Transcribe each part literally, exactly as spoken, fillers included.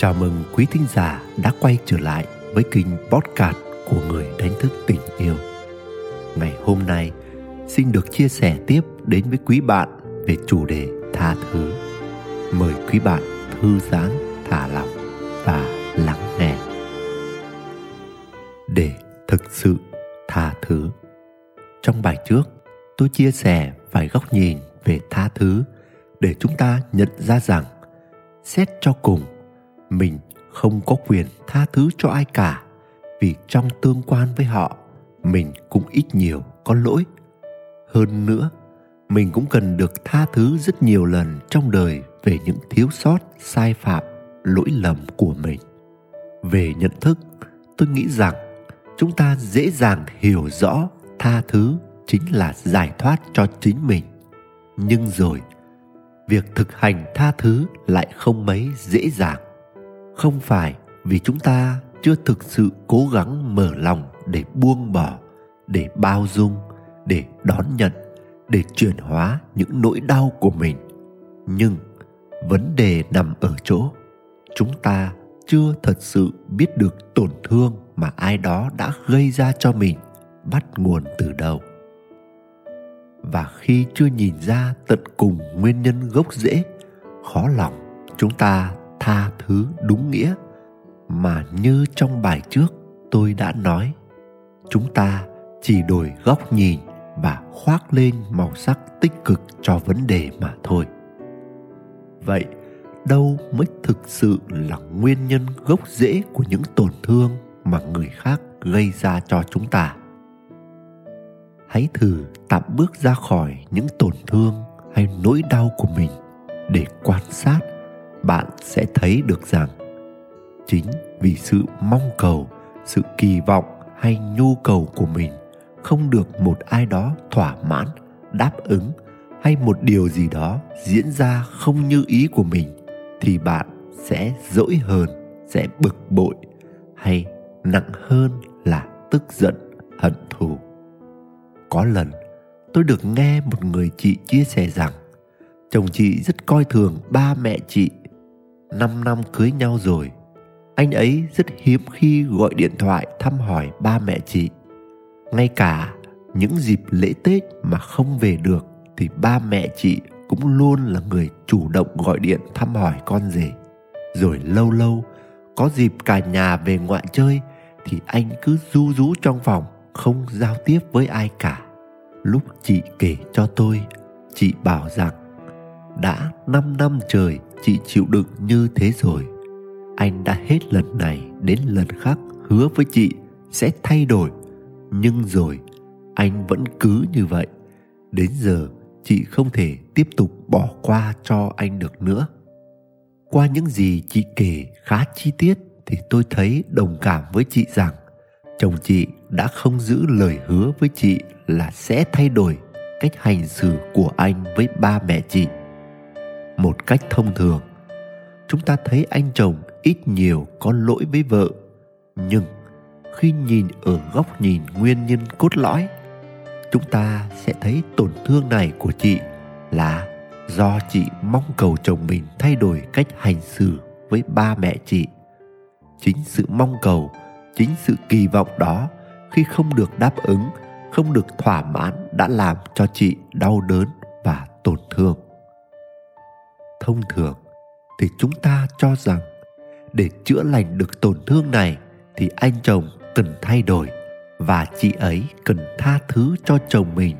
Chào mừng quý thính giả đã quay trở lại với kênh podcast của Người Đánh Thức Tình Yêu. Ngày hôm nay, xin được chia sẻ tiếp đến với quý bạn về chủ đề tha thứ. Mời quý bạn thư giãn, thả lỏng và lắng nghe. Để thực sự tha thứ. Trong bài trước, tôi chia sẻ vài góc nhìn về tha thứ để chúng ta nhận ra rằng, xét cho cùng, mình không có quyền tha thứ cho ai cả, vì trong tương quan với họ, mình cũng ít nhiều có lỗi. Hơn nữa, mình cũng cần được tha thứ rất nhiều lần trong đời về những thiếu sót, sai phạm, lỗi lầm của mình. Về nhận thức, tôi nghĩ rằng chúng ta dễ dàng hiểu rõ tha thứ chính là giải thoát cho chính mình. Nhưng rồi, việc thực hành tha thứ lại không mấy dễ dàng. Không phải vì chúng ta chưa thực sự cố gắng mở lòng để buông bỏ, để bao dung, để đón nhận, để chuyển hóa những nỗi đau của mình. Nhưng vấn đề nằm ở chỗ, chúng ta chưa thật sự biết được tổn thương mà ai đó đã gây ra cho mình bắt nguồn từ đâu. Và khi chưa nhìn ra tận cùng nguyên nhân gốc rễ, khó lòng chúng ta tha thứ đúng nghĩa, mà như trong bài trước tôi đã nói, chúng ta chỉ đổi góc nhìn và khoác lên màu sắc tích cực cho vấn đề mà thôi. Vậy đâu mới thực sự là nguyên nhân gốc rễ của những tổn thương mà người khác gây ra cho chúng ta? Hãy thử tạm bước ra khỏi những tổn thương hay nỗi đau của mình để quan sát. Bạn sẽ thấy được rằng chính vì sự mong cầu, sự kỳ vọng hay nhu cầu của mình không được một ai đó thỏa mãn, đáp ứng, hay một điều gì đó diễn ra không như ý của mình, thì bạn sẽ dỗi hờn, sẽ bực bội, hay nặng hơn là tức giận, hận thù. Có lần tôi được nghe một người chị chia sẻ rằng chồng chị rất coi thường ba mẹ chị. Năm năm cưới nhau rồi, anh ấy rất hiếm khi gọi điện thoại thăm hỏi ba mẹ chị. Ngay cả những dịp lễ Tết mà không về được thì ba mẹ chị cũng luôn là người chủ động gọi điện thăm hỏi con rể. Rồi lâu lâu, có dịp cả nhà về ngoại chơi thì anh cứ ru rú trong phòng, không giao tiếp với ai cả. Lúc chị kể cho tôi, chị bảo rằng đã năm năm trời chị chịu đựng như thế rồi, anh đã hết lần này đến lần khác hứa với chị sẽ thay đổi, nhưng rồi anh vẫn cứ như vậy. Đến giờ chị không thể tiếp tục bỏ qua cho anh được nữa. Qua những gì chị kể khá chi tiết thì tôi thấy đồng cảm với chị rằng chồng chị đã không giữ lời hứa với chị là sẽ thay đổi cách hành xử của anh với ba mẹ chị. Một cách thông thường, chúng ta thấy anh chồng ít nhiều có lỗi với vợ, nhưng khi nhìn ở góc nhìn nguyên nhân cốt lõi, chúng ta sẽ thấy tổn thương này của chị là do chị mong cầu chồng mình thay đổi cách hành xử với ba mẹ chị. Chính sự mong cầu, chính sự kỳ vọng đó khi không được đáp ứng, không được thỏa mãn đã làm cho chị đau đớn và tổn thương. Thông thường thì chúng ta cho rằng để chữa lành được tổn thương này thì anh chồng cần thay đổi và chị ấy cần tha thứ cho chồng mình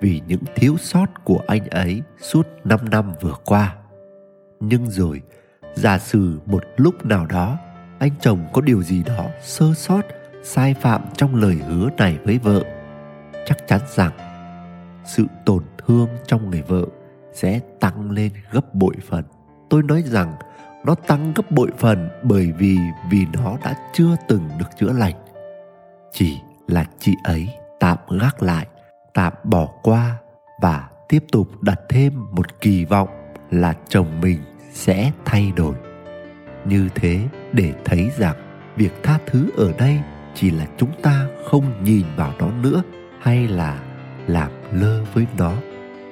vì những thiếu sót của anh ấy suốt năm năm vừa qua. Nhưng rồi, giả sử một lúc nào đó anh chồng có điều gì đó sơ sót, sai phạm trong lời hứa này với vợ, chắc chắn rằng sự tổn thương trong người vợ sẽ tăng lên gấp bội phần. Tôi nói rằng nó tăng gấp bội phần bởi vì vì nó đã chưa từng được chữa lành. Chỉ là chị ấy tạm gác lại, tạm bỏ qua và tiếp tục đặt thêm một kỳ vọng là chồng mình sẽ thay đổi. Như thế để thấy rằng việc tha thứ ở đây chỉ là chúng ta không nhìn vào nó nữa, hay là làm lơ với nó,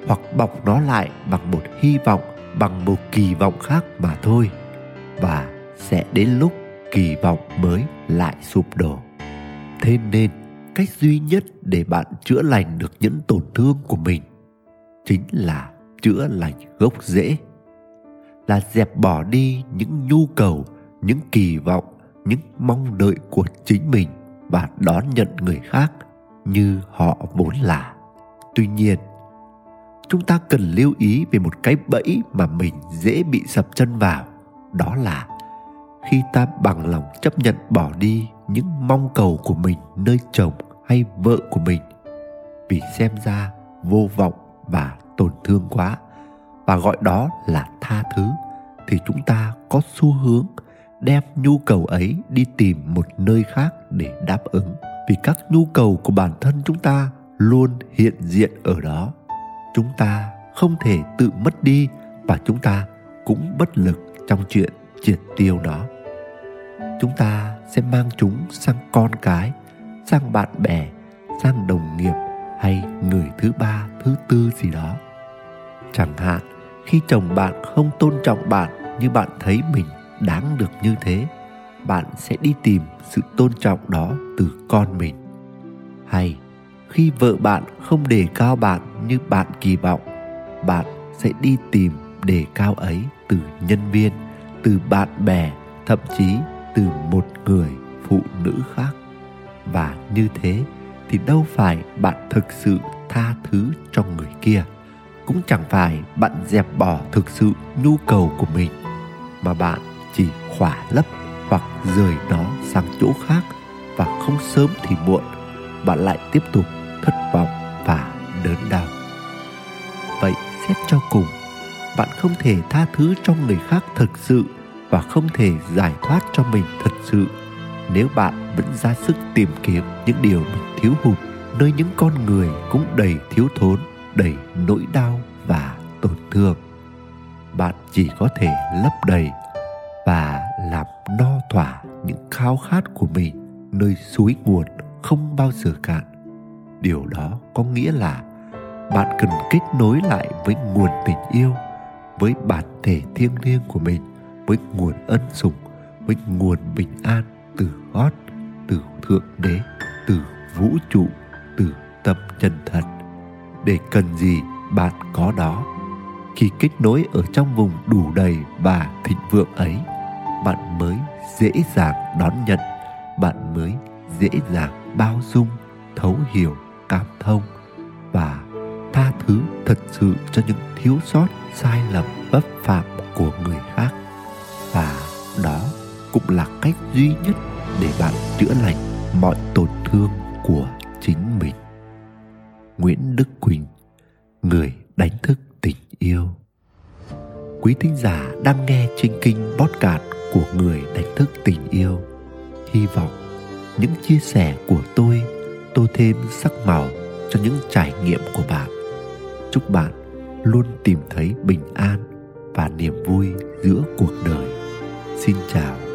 hoặc bọc nó lại bằng một hy vọng, bằng một kỳ vọng khác mà thôi. Và sẽ đến lúc kỳ vọng mới lại sụp đổ. Thế nên, cách duy nhất để bạn chữa lành được những tổn thương của mình chính là chữa lành gốc rễ, là dẹp bỏ đi những nhu cầu, những kỳ vọng, những mong đợi của chính mình và đón nhận người khác như họ vốn là. Tuy nhiên, chúng ta cần lưu ý về một cái bẫy mà mình dễ bị sập chân vào, đó là khi ta bằng lòng chấp nhận bỏ đi những mong cầu của mình nơi chồng hay vợ của mình vì xem ra vô vọng và tổn thương quá, và gọi đó là tha thứ, thì chúng ta có xu hướng đem nhu cầu ấy đi tìm một nơi khác để đáp ứng, vì các nhu cầu của bản thân chúng ta luôn hiện diện ở đó. Chúng ta không thể tự mất đi và chúng ta cũng bất lực trong chuyện triệt tiêu nó. Chúng ta sẽ mang chúng sang con cái, sang bạn bè, sang đồng nghiệp hay người thứ ba, thứ tư gì đó. Chẳng hạn, khi chồng bạn không tôn trọng bạn như bạn thấy mình đáng được như thế, bạn sẽ đi tìm sự tôn trọng đó từ con mình. Hay khi vợ bạn không đề cao bạn như bạn kỳ vọng, bạn sẽ đi tìm đề cao ấy từ nhân viên, từ bạn bè, thậm chí từ một người phụ nữ khác. Và như thế thì đâu phải bạn thực sự tha thứ cho người kia, cũng chẳng phải bạn dẹp bỏ thực sự nhu cầu của mình, mà bạn chỉ khỏa lấp hoặc rời nó sang chỗ khác, và không sớm thì muộn bạn lại tiếp tục thất vọng và đớn đau. Vậy xét cho cùng, bạn không thể tha thứ cho người khác thật sự và không thể giải thoát cho mình thật sự nếu bạn vẫn ra sức tìm kiếm những điều mình thiếu hụt nơi những con người cũng đầy thiếu thốn, đầy nỗi đau và tổn thương. Bạn chỉ có thể lấp đầy và làm no thỏa những khao khát của mình nơi suối nguồn không bao giờ cạn. Điều đó có nghĩa là bạn cần kết nối lại với nguồn tình yêu, với bản thể thiêng liêng của mình, với nguồn ân sủng, với nguồn bình an từ God, từ Thượng Đế, từ vũ trụ, từ tâm chân thật. Để cần gì bạn có đó. Khi kết nối ở trong vùng đủ đầy và thịnh vượng ấy, bạn mới dễ dàng đón nhận, bạn mới dễ dàng bao dung, thấu hiểu, cảm thông và tha thứ thật sự cho những thiếu sót, sai lầm, vấp phạm của người khác. Và đó cũng là cách duy nhất để bạn chữa lành mọi tổn thương của chính mình. Nguyễn Đức Quỳnh, người đánh thức tình yêu. Quý thính giả đang nghe trên kênh podcast của Người Đánh Thức Tình Yêu. Hy vọng những chia sẻ của tôi tô thêm sắc màu cho những trải nghiệm của bạn. Chúc bạn luôn tìm thấy bình an và niềm vui giữa cuộc đời. Xin chào.